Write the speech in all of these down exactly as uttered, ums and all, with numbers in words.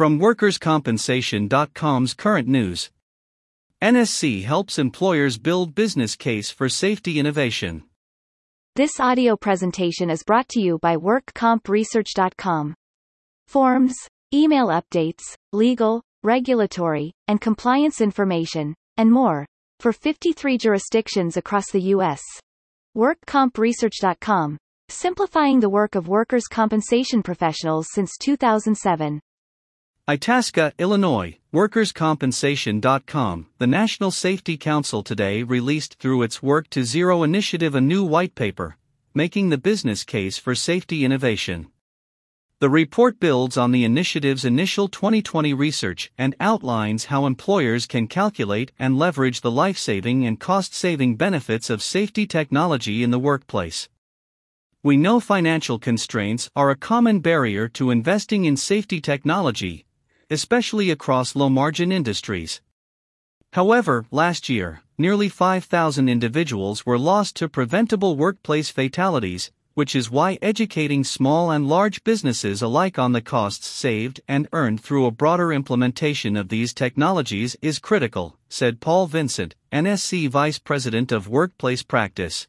From Workers Compensation dot com's current news, N S C helps employers build business case for safety innovation. This audio presentation is brought to you by Work Comp Research dot com. Forms, email updates, legal, regulatory, and compliance information, and more, for fifty-three jurisdictions across the U S Work Comp Research dot com, simplifying the work of workers' compensation professionals since two thousand seven. Itasca, Illinois, Workers Compensation dot com. The National Safety Council today released through its Work to Zero initiative a new white paper, making the business case for safety innovation. The report builds on the initiative's initial twenty twenty research and outlines how employers can calculate and leverage the life-saving and cost-saving benefits of safety technology in the workplace. We know financial constraints are a common barrier to investing in safety technology, especially across low-margin industries. However, last year, nearly five thousand individuals were lost to preventable workplace fatalities, which is why educating small and large businesses alike on the costs saved and earned through a broader implementation of these technologies is critical, said Paul Vincent, N S C Vice President of Workplace Practice.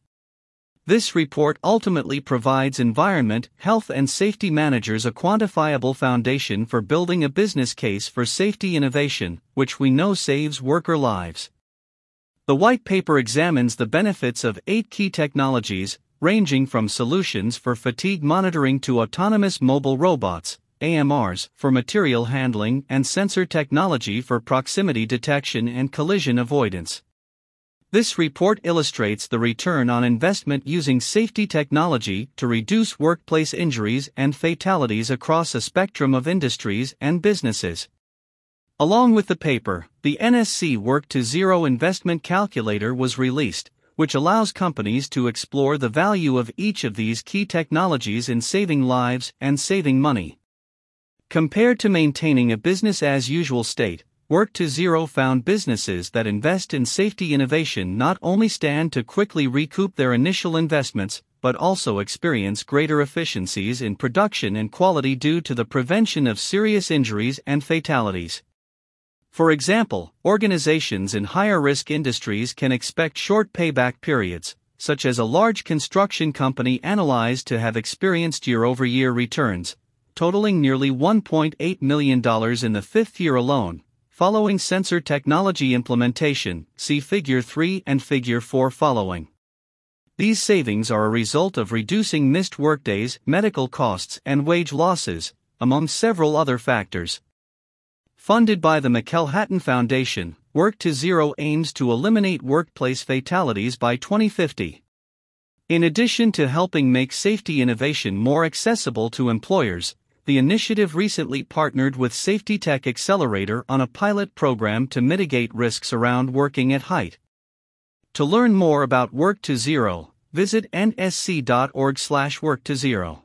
This report ultimately provides environment, health and safety managers a quantifiable foundation for building a business case for safety innovation, which we know saves worker lives. The white paper examines the benefits of eight key technologies, ranging from solutions for fatigue monitoring to autonomous mobile robots, A M Rs, for material handling and sensor technology for proximity detection and collision avoidance. This report illustrates the return on investment using safety technology to reduce workplace injuries and fatalities across a spectrum of industries and businesses. Along with the paper, the N S C Work to Zero Investment Calculator was released, which allows companies to explore the value of each of these key technologies in saving lives and saving money. Compared to maintaining a business-as-usual state, Work to Zero found businesses that invest in safety innovation not only stand to quickly recoup their initial investments, but also experience greater efficiencies in production and quality due to the prevention of serious injuries and fatalities. For example, organizations in higher-risk industries can expect short payback periods, such as a large construction company analyzed to have experienced year-over-year returns, totaling nearly one point eight million dollars in the fifth year alone. Following sensor technology implementation, see Figure three and Figure four following. These savings are a result of reducing missed workdays, medical costs and wage losses, among several other factors. Funded by the McElhattan Foundation, Work to Zero aims to eliminate workplace fatalities by twenty fifty. In addition to helping make safety innovation more accessible to employers, the initiative recently partnered with Safety Tech Accelerator on a pilot program to mitigate risks around working at height. To learn more about Work to Zero, visit N S C dot org slash work to zero.